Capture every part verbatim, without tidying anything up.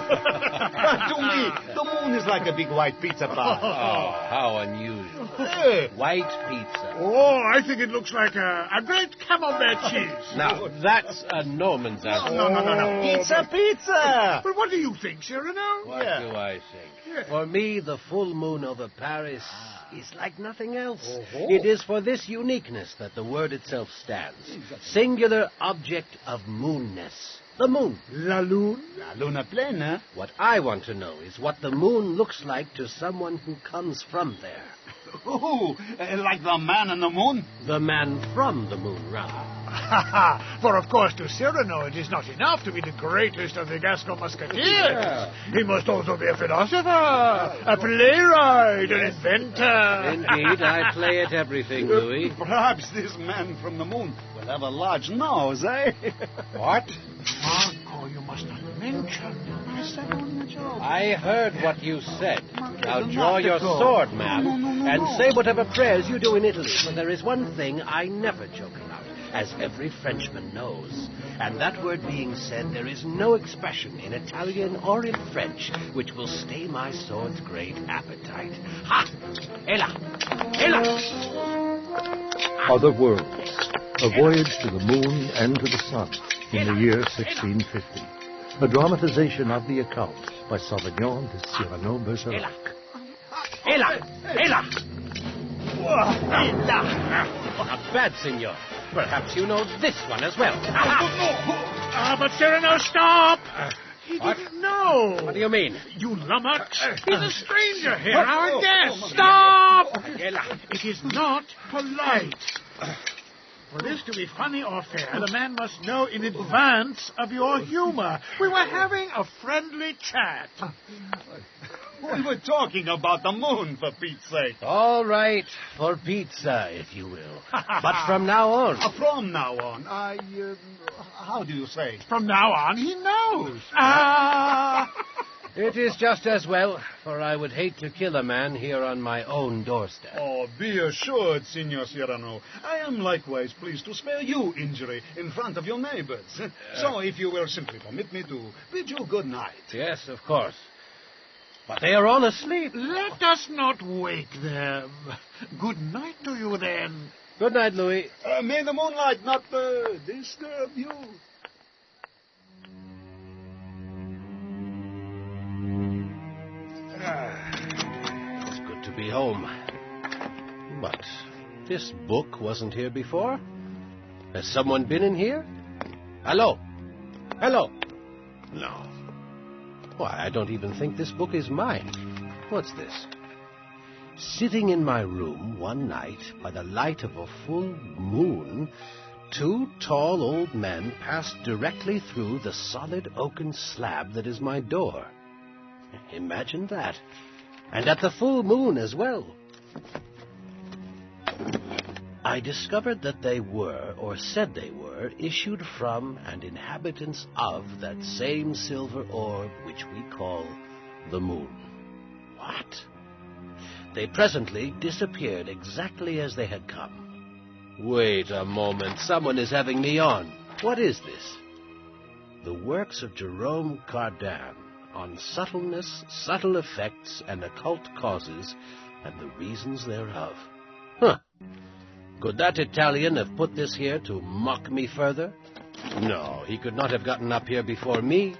To me, the moon is like a big white pizza pie. Oh, how unusual. Hey. White pizza. Oh, I think it looks like a, a great camembert cheese. Now, that's a Norman's apple. No, no, no, no. no. Pizza, but, pizza. But what do you think, Cyrano? What yeah. do I think? Yeah. For me, the full moon over Paris is like nothing else. Oh-ho. It is for this uniqueness that the word itself stands. Exactly. Singular object of moonness. The moon. La lune. La luna plena. What I want to know is what the moon looks like to someone who comes from there. Ooh, uh, like the man in the moon? The man from the moon, rather. Ha ha! For of course to Cyrano it is not enough to be the greatest of the Gasco musketeers. Yeah. He must also be a philosopher, a playwright, an inventor. Indeed, I play at everything, Louis. Perhaps this man from the moon will have a large nose, eh? What? Marco, you must not mention. I heard what you said. Now draw your sword, ma'am, no, no, no, no, and no. say whatever prayers you do in Italy, for there is one thing I never joke about, as every Frenchman knows. And that word being said, there is no expression in Italian or in French which will stay my sword's great appetite. Ha! Ella! Ella! Other Worlds, a voyage to the moon and to the sun. In the year sixteen fifty, a dramatization of the account by Sauvignon de Cyrano-Bergerac. Ella! Ella! Ella! Not bad, senor. Perhaps you know this one as well. Ah, but Cyrano, stop! Uh, he what? didn't know. What do you mean? You lummox! Uh, He's a stranger here, our oh, guest! Oh, stop! Ella! It is not polite. For this to be funny or fair, the man must know in advance of your humor. We were having a friendly chat. We were talking about the moon, for Pete's sake. All right, for pizza, if you will. But from now on... Uh, from now on, I... Uh, how do you say? From now on, he knows. Ah! Uh... It is just as well, for I would hate to kill a man here on my own doorstep. Oh, be assured, Signor Cyrano, I am likewise pleased to spare you injury in front of your neighbors. Uh, so, if you will simply permit me to bid you good night. Yes, of course. But they are all asleep. Let us not wake them. Good night to you, then. Good night, Louis. Uh, may the moonlight not uh, disturb you. It's good to be home. But this book wasn't here before. Has someone been in here? Hello? Hello? No. Why, I don't even think this book is mine. What's this? Sitting in my room one night by the light of a full moon, two tall old men passed directly through the solid oaken slab that is my door. Imagine that. And at the full moon as well. I discovered that they were, or said they were, issued from and inhabitants of that same silver orb which we call the moon. What? They presently disappeared exactly as they had come. Wait a moment. Someone is having me on. What is this? The works of Jerome Cardan. On subtleness, subtle effects, and occult causes, and the reasons thereof. Huh. Could that Italian have put this here to mock me further? No, he could not have gotten up here before me.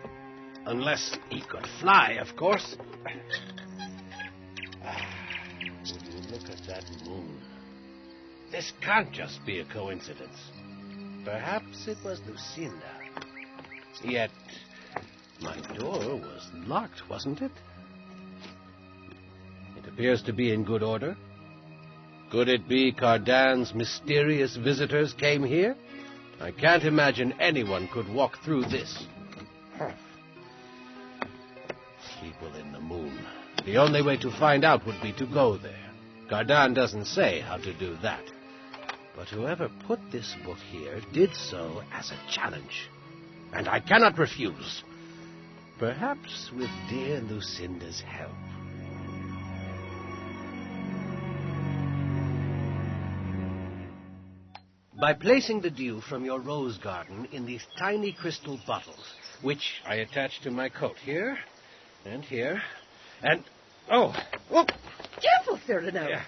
Unless he could fly, of course. Ah, look at that moon. This can't just be a coincidence. Perhaps it was Lucinda. Yet... my door was locked, wasn't it? It appears to be in good order. Could it be Cardan's mysterious visitors came here? I can't imagine anyone could walk through this. People in the moon. The only way to find out would be to go there. Cardan doesn't say how to do that. But whoever put this book here did so as a challenge. And I cannot refuse. Perhaps with dear Lucinda's help. by placing the dew from your rose garden in these tiny crystal bottles, which I attach to my coat here and here and... Oh! Oh! Careful, Cyrano. Yeah.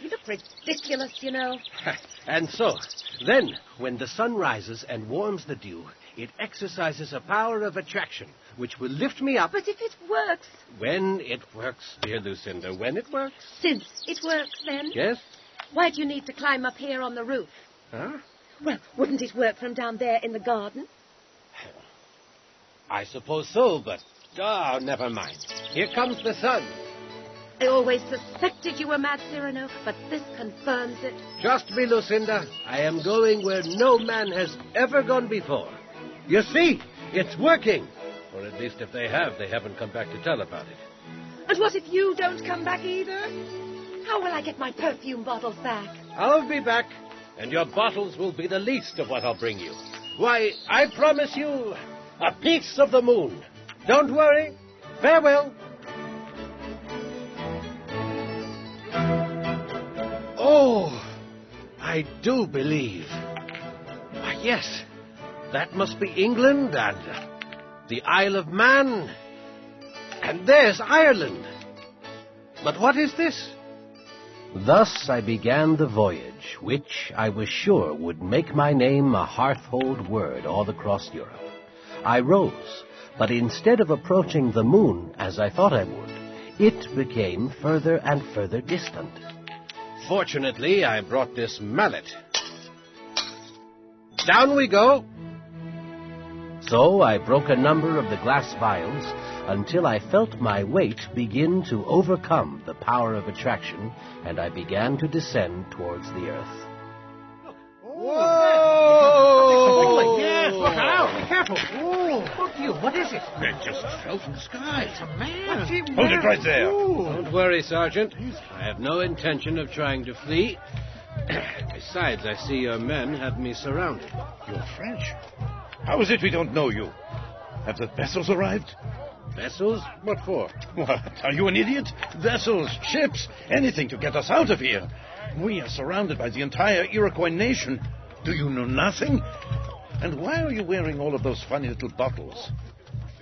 You look ridiculous, you know. And so, then, when the sun rises and warms the dew, it exercises a power of attraction, which will lift me up... But if it works... When it works, dear Lucinda, when it works... Since it works, then... Yes? Why do you need to climb up here on the roof? Huh? Well, wouldn't it work from down there in the garden? I suppose so, but... Oh, never mind. Here comes the sun. I always suspected you were mad, Cyrano, but this confirms it. Trust me, Lucinda. I am going where no man has ever gone before. You see, it's working. Or at least if they have, they haven't come back to tell about it. And what if you don't come back either? How will I get my perfume bottles back? I'll be back, and your bottles will be the least of what I'll bring you. Why, I promise you a piece of the moon. Don't worry. Farewell. Oh, I do believe. Why, yes, that must be England and the Isle of Man. And there's Ireland. But what is this? Thus I began the voyage, which I was sure would make my name a hearthold word all across Europe. I rose, but instead of approaching the moon as I thought I would, it became further and further distant. Fortunately, I brought this mallet. Down we go. So I broke a number of the glass vials until I felt my weight begin to overcome the power of attraction, and I began to descend towards the earth. Whoa! Yes, look out! Careful! Whoa! Look you! What is it? It just fell from the sky. It's a man. What's he wearing? Hold it right there. Ooh. Don't worry, Sergeant. I have no intention of trying to flee. Besides, I see your men have me surrounded. You're French. How is it we don't know you? Have the vessels arrived? Vessels? What for? What? Are you an idiot? Vessels, ships, anything to get us out of here. We are surrounded by the entire Iroquois nation. Do you know nothing? And why are you wearing all of those funny little bottles?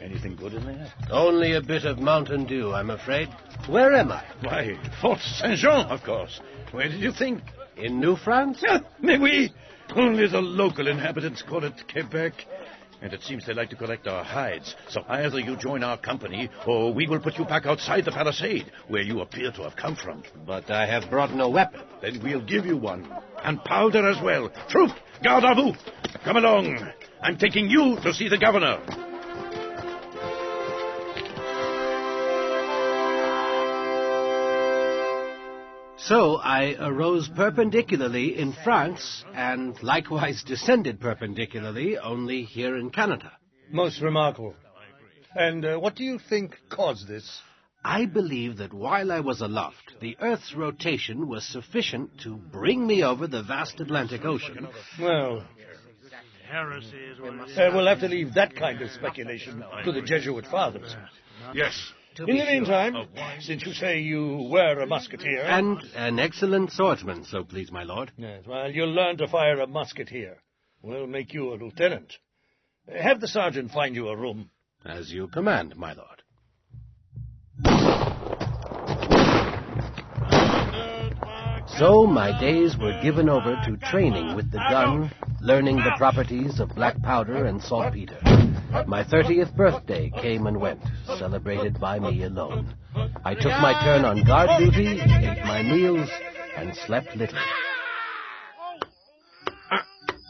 Anything good in there? Only a bit of Mountain Dew, I'm afraid. Where am I? Why, Fort Saint-Jean, of course. Where did you think? In New France? Yeah, mais oui. Only the local inhabitants call it Quebec. And it seems they like to collect our hides. So either you join our company, or we will put you back outside the palisade, where you appear to have come from. But I have brought no weapon. Then we'll give you one. And powder as well. Troop, garde à vous. Come along. I'm taking you to see the governor. So I arose perpendicularly in France and likewise descended perpendicularly only here in Canada. Most remarkable. And uh, what do you think caused this? I believe that while I was aloft, the Earth's rotation was sufficient to bring me over the vast Atlantic Ocean. Well, uh, we'll have to leave that kind of speculation to the Jesuit fathers. Yes. In the meantime, since you say you were a musketeer... And an excellent swordsman, so please my lord. Yes, well, you'll learn to fire a musket here. We'll make you a lieutenant. Have the sergeant find you a room. As you command, my lord. So my days were given over to training with the gun, learning the properties of black powder and saltpeter. My thirtieth birthday came and went, celebrated by me alone. I took my turn on guard duty, ate my meals, and slept little.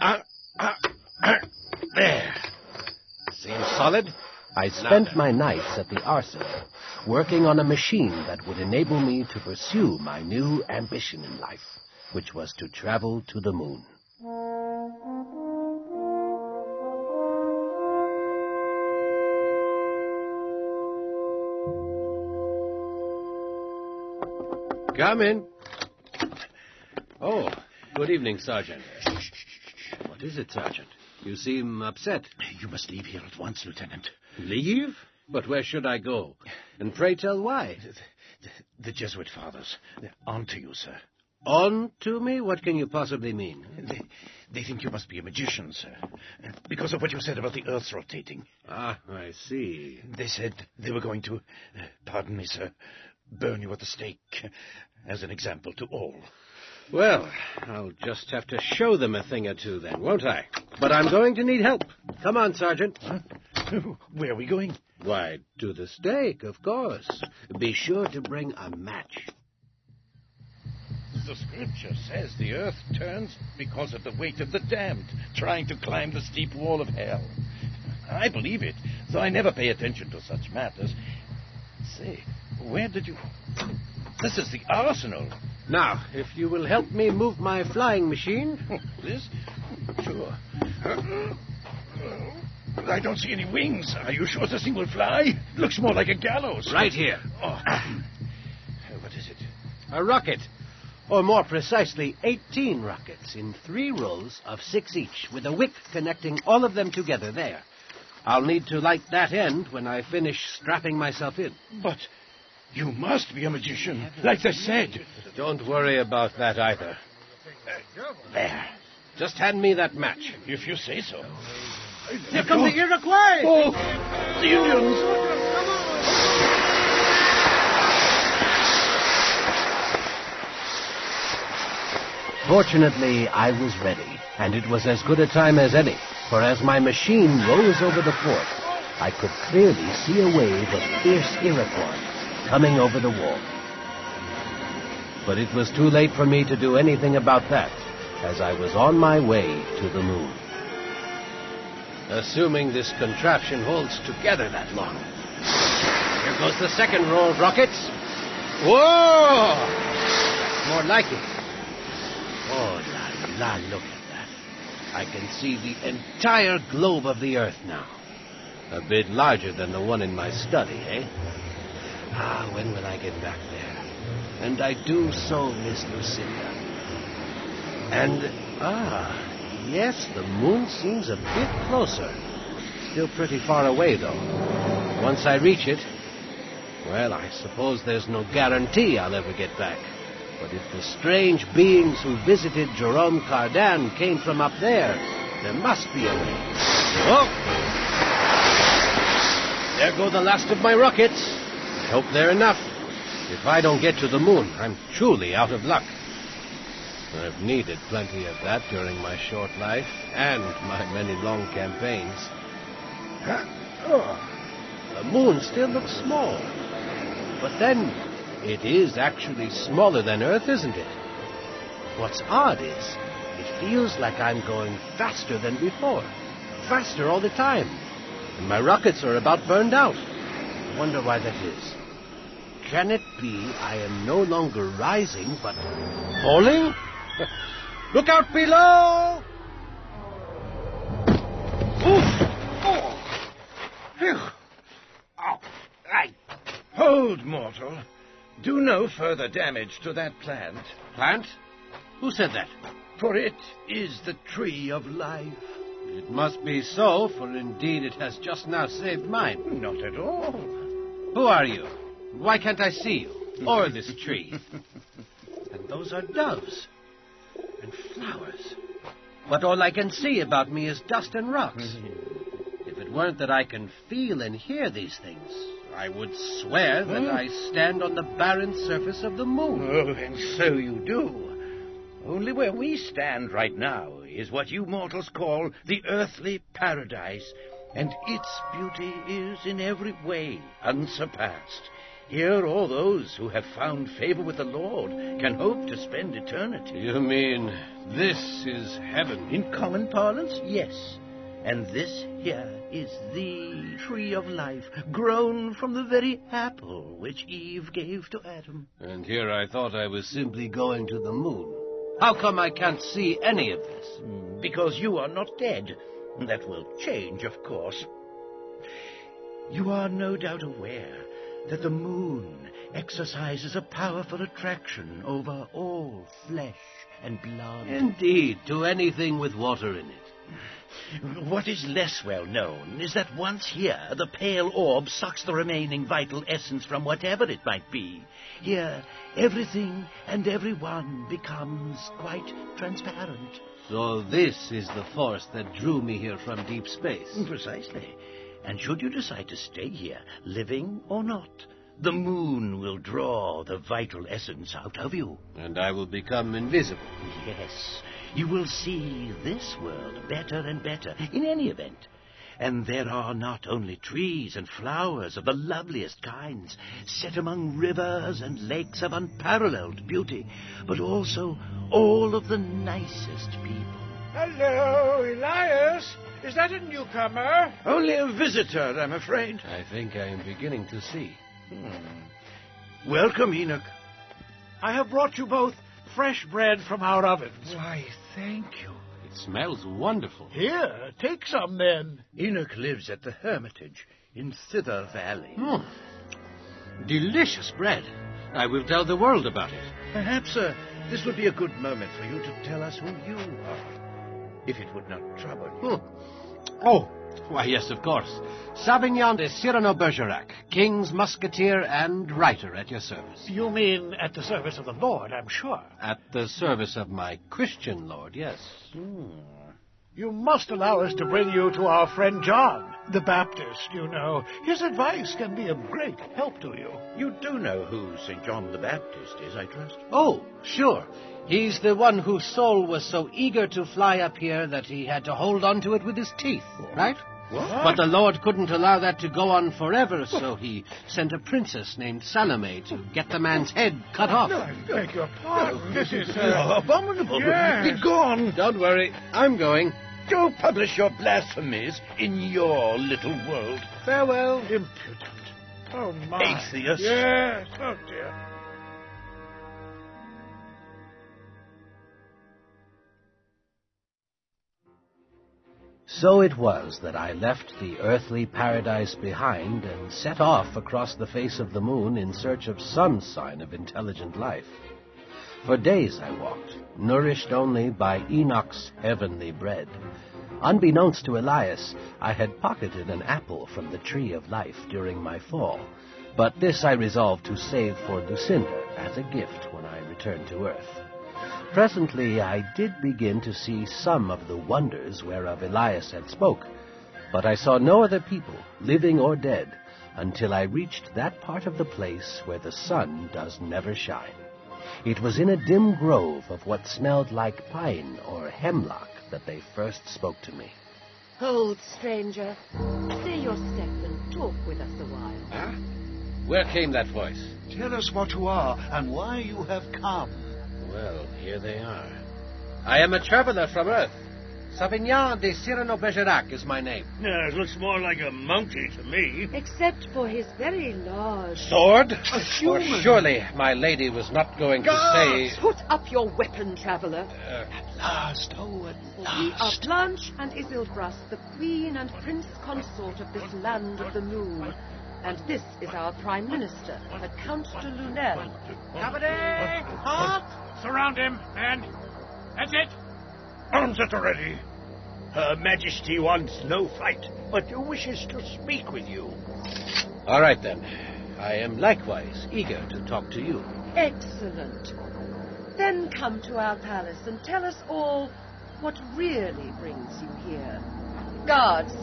Uh, uh, uh, uh, there. Seems solid. I spent my nights at the arsenal, working on a machine that would enable me to pursue my new ambition in life, which was to travel to the moon. Come in. Oh, good evening, Sergeant. What is it, Sergeant? You seem upset. You must leave here at once, Lieutenant. Leave? But where should I go? And pray tell why. The, the, the Jesuit fathers. They're on to you, sir. On to me? What can you possibly mean? They, They think you must be a magician, sir, because of what you said about the Earth's rotating. Ah, I see. They said they were going to, pardon me, sir, burn you at the stake as an example to all. Well, I'll just have to show them a thing or two then, won't I? But I'm going to need help. Come on, Sergeant. Huh? Where are we going? Why, to the stake, of course. Be sure to bring a match. The scripture says the earth turns because of the weight of the damned trying to climb the steep wall of hell. I believe it, though I never pay attention to such matters. Say, where did you... This is the arsenal. Now, if you will help me move my flying machine... This? Sure. I don't see any wings. Are you sure this thing will fly? Looks more like a gallows. Right here. Oh. What is it? A rocket. Or more precisely, eighteen rockets in three rolls of six each, with a wick connecting all of them together there. I'll need to light that end when I finish strapping myself in. But you must be a magician, like I said. Don't worry about that either. There. Just hand me that match. If you say so. Here come the Iroquois! Oh, the Indians! Fortunately, I was ready, and it was as good a time as any, for as my machine rose over the fort, I could clearly see a wave of fierce Iroquois coming over the wall. But it was too late for me to do anything about that, as I was on my way to the moon. Assuming this contraption holds together that long. Here goes the second roll of rockets. Whoa! More like it. Oh, la, la, look at that. I can see the entire globe of the Earth now. A bit larger than the one in my study, eh? Ah, when will I get back there? And I do so miss Lucinda. And, ah, yes, the moon seems a bit closer. Still pretty far away, though. Once I reach it, well, I suppose there's no guarantee I'll ever get back. But if the strange beings who visited Jerome Cardan came from up there, there must be a way. Oh! There go the last of my rockets. I hope they're enough. If I don't get to the moon, I'm truly out of luck. I've needed plenty of that during my short life and my many long campaigns. Huh? Oh, the moon still looks small. But then... it is actually smaller than Earth, isn't it? What's odd is, it feels like I'm going faster than before. Faster all the time. And my rockets are about burned out. I wonder why that is. Can it be I am no longer rising, but falling? Look out below! Oof! Oh! Phew! Oh, right. Hold, mortal. Do no further damage to that plant. Plant? Who said that? For it is the tree of life. It must be so, for indeed it has just now saved mine. Not at all. Who are you? Why can't I see you? Or this tree? And those are doves. And flowers. But all I can see about me is dust and rocks. If it weren't that I can feel and hear these things... I would swear that huh? I stand on the barren surface of the moon. Oh, and so you do. Only where we stand right now is what you mortals call the earthly paradise, and its beauty is in every way unsurpassed. Here all those who have found favor with the Lord can hope to spend eternity. You mean this is heaven? In common parlance, yes. And this here is the tree of life, grown from the very apple which Eve gave to Adam. And here I thought I was simply going to the moon. How come I can't see any of this? Because you are not dead. That will change, of course. You are no doubt aware that the moon exercises a powerful attraction over all flesh and blood. Indeed, to anything with water in it. What is less well known is that once here, the pale orb sucks the remaining vital essence from whatever it might be. Here, everything and everyone becomes quite transparent. So this is the force that drew me here from deep space. Precisely. And should you decide to stay here, living or not, the moon will draw the vital essence out of you. And I will become invisible. Yes. You will see this world better and better, in any event. And there are not only trees and flowers of the loveliest kinds, set among rivers and lakes of unparalleled beauty, but also all of the nicest people. Hello, Elias. Is that a newcomer? Only a visitor, I'm afraid. I think I am beginning to see. Hmm. Welcome, Enoch. I have brought you both fresh bread from our ovens. Why, thank you. It smells wonderful. Here, take some, then. Enoch lives at the Hermitage in Thither Valley. Mm. Delicious bread. I will tell the world about it. Perhaps uh, this would be a good moment for you to tell us who you are, if it would not trouble you. Mm. Oh, why, yes, of course. Sauvignon de Cyrano-Bergerac, King's Musketeer and writer at your service. You mean at the service of the Lord, I'm sure. At the service of my Christian Lord, yes. Mm. You must allow us to bring you to our friend John, the Baptist, you know. His advice can be of great help to you. You do know who Saint John the Baptist is, I trust? Oh, sure. He's the one whose soul was so eager to fly up here that he had to hold on to it with his teeth, right? What? But the Lord couldn't allow that to go on forever, so he sent a princess named Salome to get the man's head cut off. No, I beg your pardon. No, this is uh, abominable. Yes. Be gone. Don't worry. I'm going. Go publish your blasphemies in your little world. Farewell. Impudent. Oh, my. Atheist. Yes. Oh, dear. So it was that I left the earthly paradise behind and set off across the face of the moon in search of some sign of intelligent life. For days I walked, nourished only by Enoch's heavenly bread. Unbeknownst to Elias, I had pocketed an apple from the tree of life during my fall, but this I resolved to save for Lucinda as a gift when I returned to Earth. Presently I did begin to see some of the wonders whereof Elias had spoke, but I saw no other people, living or dead, until I reached that part of the place where the sun does never shine. It was in a dim grove of what smelled like pine or hemlock that they first spoke to me. Hold, stranger. Stay your step and talk with us a while. Huh? Where came that voice? Tell us what you are and why you have come. Well, here they are. I am a traveler from Earth. Sauvignon de Cyrano-Bergerac is my name. Yeah, it looks more like a monkey to me. Except for his very large... sword? A human. For surely my lady was not going Guards! to say... Put up your weapon, traveler. Uh, at last, oh, at last. We are Blanche and Isildras, the queen and prince consort of this land of the moon. And this is our Prime Minister, the Count de Lunel. Company! Halt! Surround him, and that's it. Arms at the ready. Her Majesty wants no fight, but wishes to speak with you. All right, then. I am likewise eager to talk to you. Excellent. Then come to our palace and tell us all what really brings you here. Guards,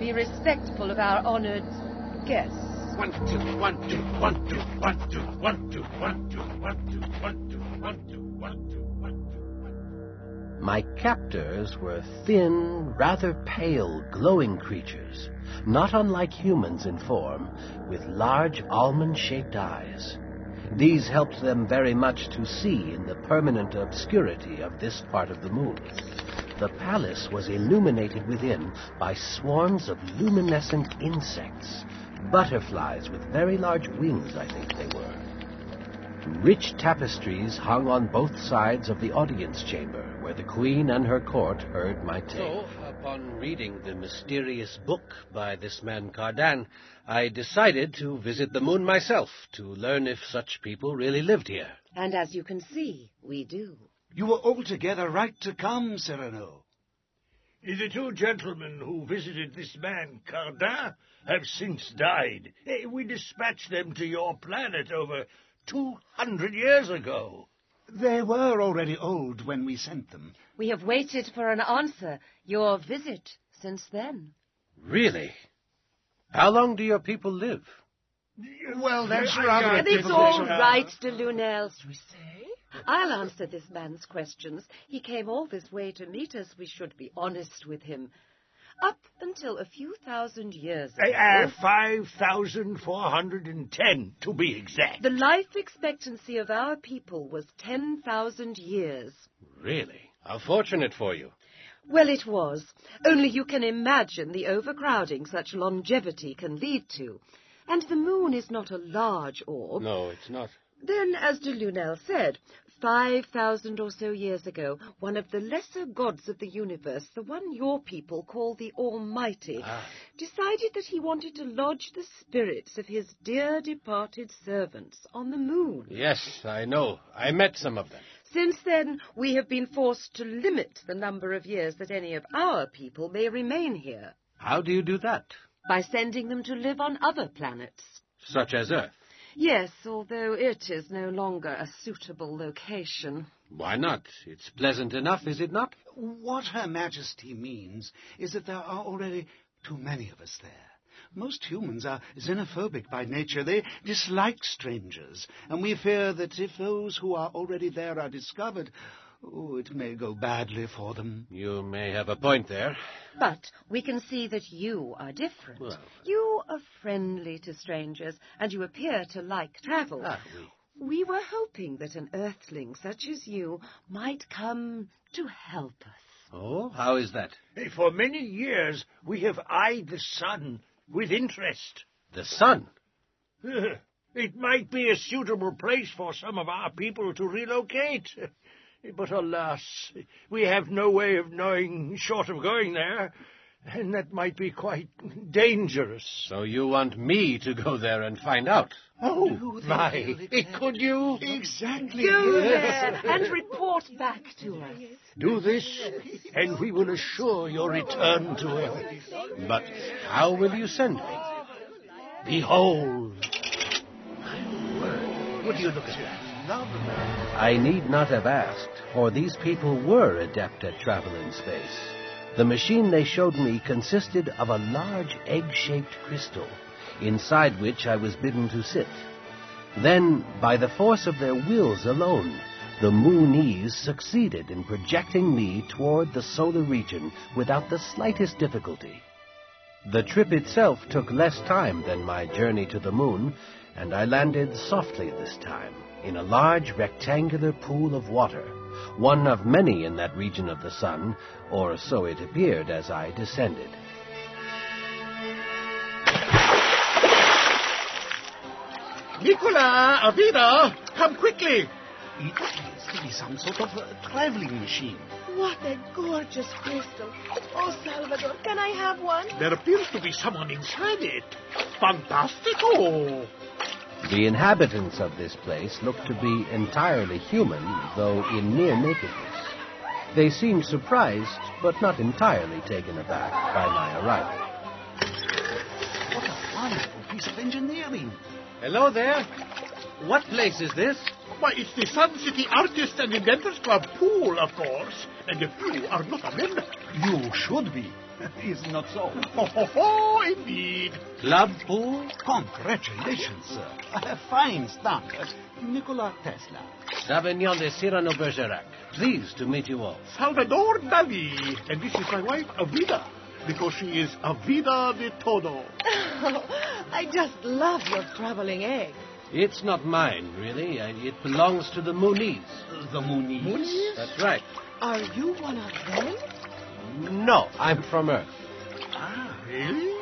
be respectful of our honoured... guess. One, two, one, two, one, two, one, two, one, two, one, two, one, two, one, two, one, two, one, two, one, two, one, two. My captors were thin, rather pale, glowing creatures, not unlike humans in form, with large almond-shaped eyes. These helped them very much to see in the permanent obscurity of this part of the moon. The palace was illuminated within by swarms of luminescent insects, butterflies with very large wings, I think they were. Rich tapestries hung on both sides of the audience chamber, where the queen and her court heard my tale. So, upon reading the mysterious book by this man Cardan, I decided to visit the moon myself, to learn if such people really lived here. And as you can see, we do. You were altogether right to come, Cyrano. The two gentlemen who visited this man Cardan have since died. We dispatched them to your planet over two hundred years ago. They were already old when we sent them. We have waited for an answer, your visit, since then. Really? How long do your people live? Well, that's rather... It's all right, de Lunel. We say? I'll answer this man's questions. He came all this way to meet us. We should be honest with him. Up until a few thousand years ago... Uh, uh, five thousand four hundred ten, to be exact. The life expectancy of our people was ten thousand years. Really? How fortunate for you. Well, it was. Only you can imagine the overcrowding such longevity can lead to. And the moon is not a large orb. No, it's not. Then, as de Lunel said, five thousand or so years ago, one of the lesser gods of the universe, the one your people call the Almighty, ah. decided that he wanted to lodge the spirits of his dear departed servants on the moon. Yes, I know. I met some of them. Since then, we have been forced to limit the number of years that any of our people may remain here. How do you do that? By sending them to live on other planets. Such as Earth? Yes, although it is no longer a suitable location. Why not? It's pleasant enough, is it not? What Her Majesty means is that there are already too many of us there. Most humans are xenophobic by nature. They dislike strangers, and we fear that if those who are already there are discovered... Oh, it may go badly for them. You may have a point there. But we can see that you are different. Well, you are friendly to strangers, and you appear to like travel. Ah, we... we were hoping that an earthling such as you might come to help us. Oh, how is that? For many years we have eyed the sun with interest. The sun? It might be a suitable place for some of our people to relocate. But alas, we have no way of knowing short of going there, and that might be quite dangerous. So you want me to go there and find out? Oh, my. Could you? Exactly. Go there and report back to us. Do this, and we will assure your return to Earth. But how will you send me? Behold. My word. What do you look at that? I need not have asked, for these people were adept at travel in space. The machine they showed me consisted of a large egg-shaped crystal, inside which I was bidden to sit. Then, by the force of their wills alone, the Moonies succeeded in projecting me toward the solar region without the slightest difficulty. The trip itself took less time than my journey to the moon, and I landed softly this time, in a large rectangular pool of water, one of many in that region of the sun, or so it appeared as I descended. Nikola, Ávida, come quickly! It appears to be some sort of a traveling machine. What a gorgeous crystal. Oh, Salvador, can I have one? There appears to be someone inside it. Fantastico! The inhabitants of this place looked to be entirely human, though in near nakedness. They seemed surprised, but not entirely taken aback by my arrival. What a wonderful piece of engineering! Hello there. What place is this? Why, it's the Sun City Artists and Inventors Club pool, of course. And if you are not a member... You should be. Is not so. Ho, ho, ho, indeed. Club pool? Congratulations, sir. A fine stunt. Nikola Tesla. Sauvignon de Cyrano-Bergerac. Pleased to meet you all. Salvador Dali. And this is my wife, Ávida, because she is Ávida de Todo. Oh, I just love your traveling egg. It's not mine, really. It belongs to the Moonies. The Moonies? Moonies? That's right. Are you one of them? No, I'm from Earth. Ah, really?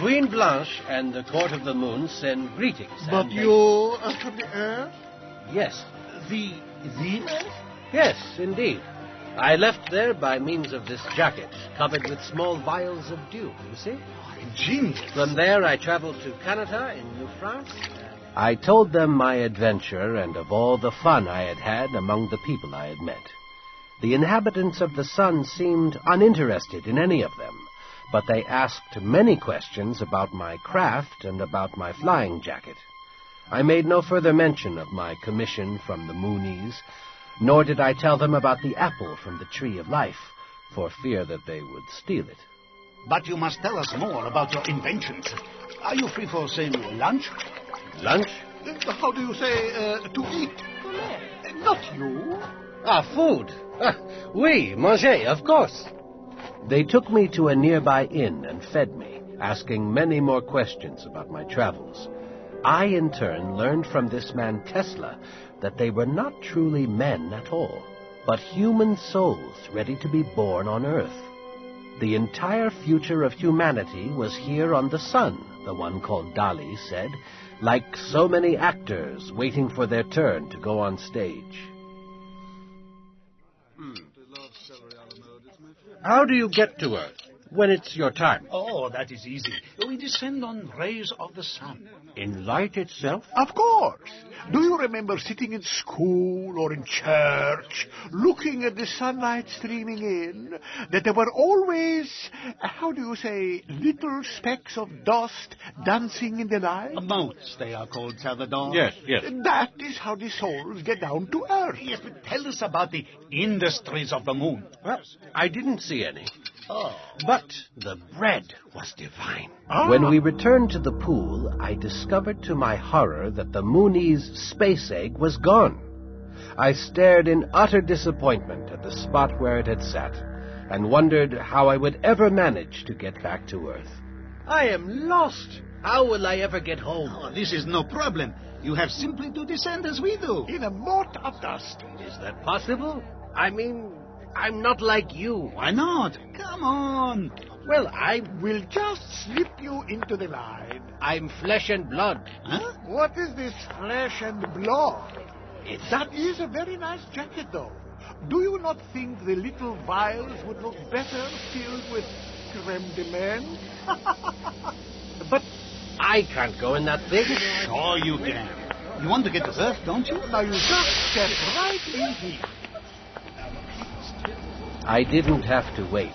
Queen Blanche and the Court of the Moon send greetings. But and you are from the Earth? Yes. The, the Earth? Yes, indeed. I left there by means of this jacket, covered with small vials of dew, you see? Oh, genius. From there I traveled to Canada in New France. I told them my adventure and of all the fun I had had among the people I had met. The inhabitants of the sun seemed uninterested in any of them, but they asked many questions about my craft and about my flying jacket. I made no further mention of my commission from the Moonies, nor did I tell them about the apple from the Tree of Life, for fear that they would steal it. But you must tell us more about your inventions. Are you free for, say, lunch? Lunch? Uh, how do you say, uh, to eat? Uh, not you. Ah, food. Ah, oui, manger, of course. They took me to a nearby inn and fed me, asking many more questions about my travels. I, in turn, learned from this man Tesla that they were not truly men at all, but human souls ready to be born on Earth. The entire future of humanity was here on the sun, the one called Dali said, like so many actors waiting for their turn to go on stage. Hmm. How do you get to Earth when it's your time? Oh, that is easy. We descend on rays of the sun. In light itself? Of course. Do you remember sitting in school or in church, looking at the sunlight streaming in, that there were always, how do you say, little specks of dust dancing in the light? Motes, they are called, Salvador. Yes, yes. That is how the souls get down to Earth. Yes, but tell us about the industries of the moon. Well, I didn't see any. Oh. But the bread was divine. Ah. When we returned to the pool, I discovered to my horror that the Moonies' space egg was gone. I stared in utter disappointment at the spot where it had sat, and wondered how I would ever manage to get back to Earth. I am lost. How will I ever get home? Oh, this is no problem. You have simply to descend as we do. In a mote of dust. Is that possible? I mean... I'm not like you. Why not? Come on. Well, I will just slip you into the line. I'm flesh and blood. Huh? What is this flesh and blood? It's... That is a very nice jacket, though. Do you not think the little vials would look better filled with creme de menthe? But I can't go in that thing. Sure you can. You want to get to Earth, don't you? Now you just step right in here. I didn't have to wait.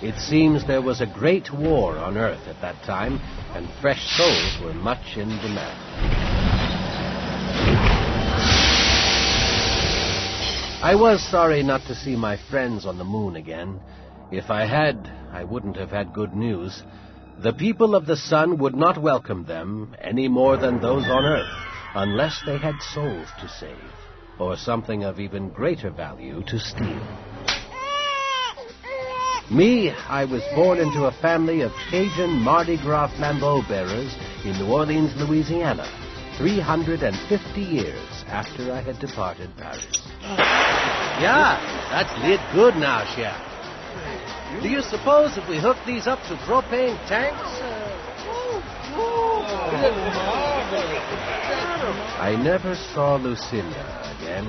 It seems there was a great war on Earth at that time, and fresh souls were much in demand. I was sorry not to see my friends on the moon again. If I had, I wouldn't have had good news. The people of the sun would not welcome them any more than those on Earth, unless they had souls to save, or something of even greater value to steal. Me, I was born into a family of Cajun Mardi Gras flambeau bearers in New Orleans, Louisiana, three hundred fifty years after I had departed Paris. Yeah, that's lit good now, Chef. Do you suppose if we hook these up to propane tanks? I never saw Lucinda again,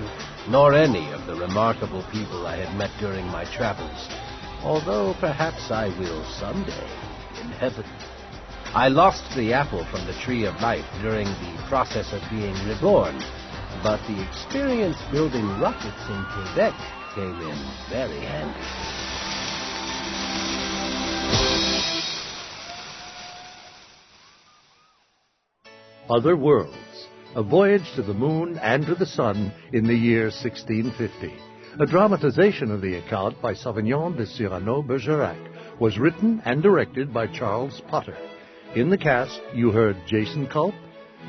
nor any of the remarkable people I had met during my travels. Although perhaps I will someday, in heaven. I lost the apple from the Tree of Life during the process of being reborn, but the experience building rockets in Quebec came in very handy. Other Worlds, a voyage to the moon and to the sun in the year sixteen fifty. A dramatization of the account by Sauvignon de Cyrano-Bergerac was written and directed by Charles Potter. In the cast, you heard Jason Culp,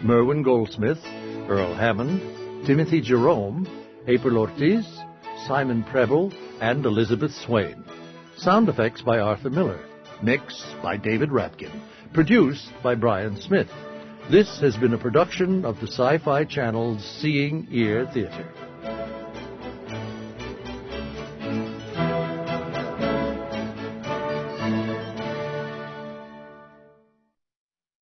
Merwin Goldsmith, Earl Hammond, Timothy Jerome, April Ortiz, Simon Preble, and Elizabeth Swain. Sound effects by Arthur Miller. Mix by David Rapkin. Produced by Brian Smith. This has been a production of the Sci-Fi Channel's Seeing Ear Theater.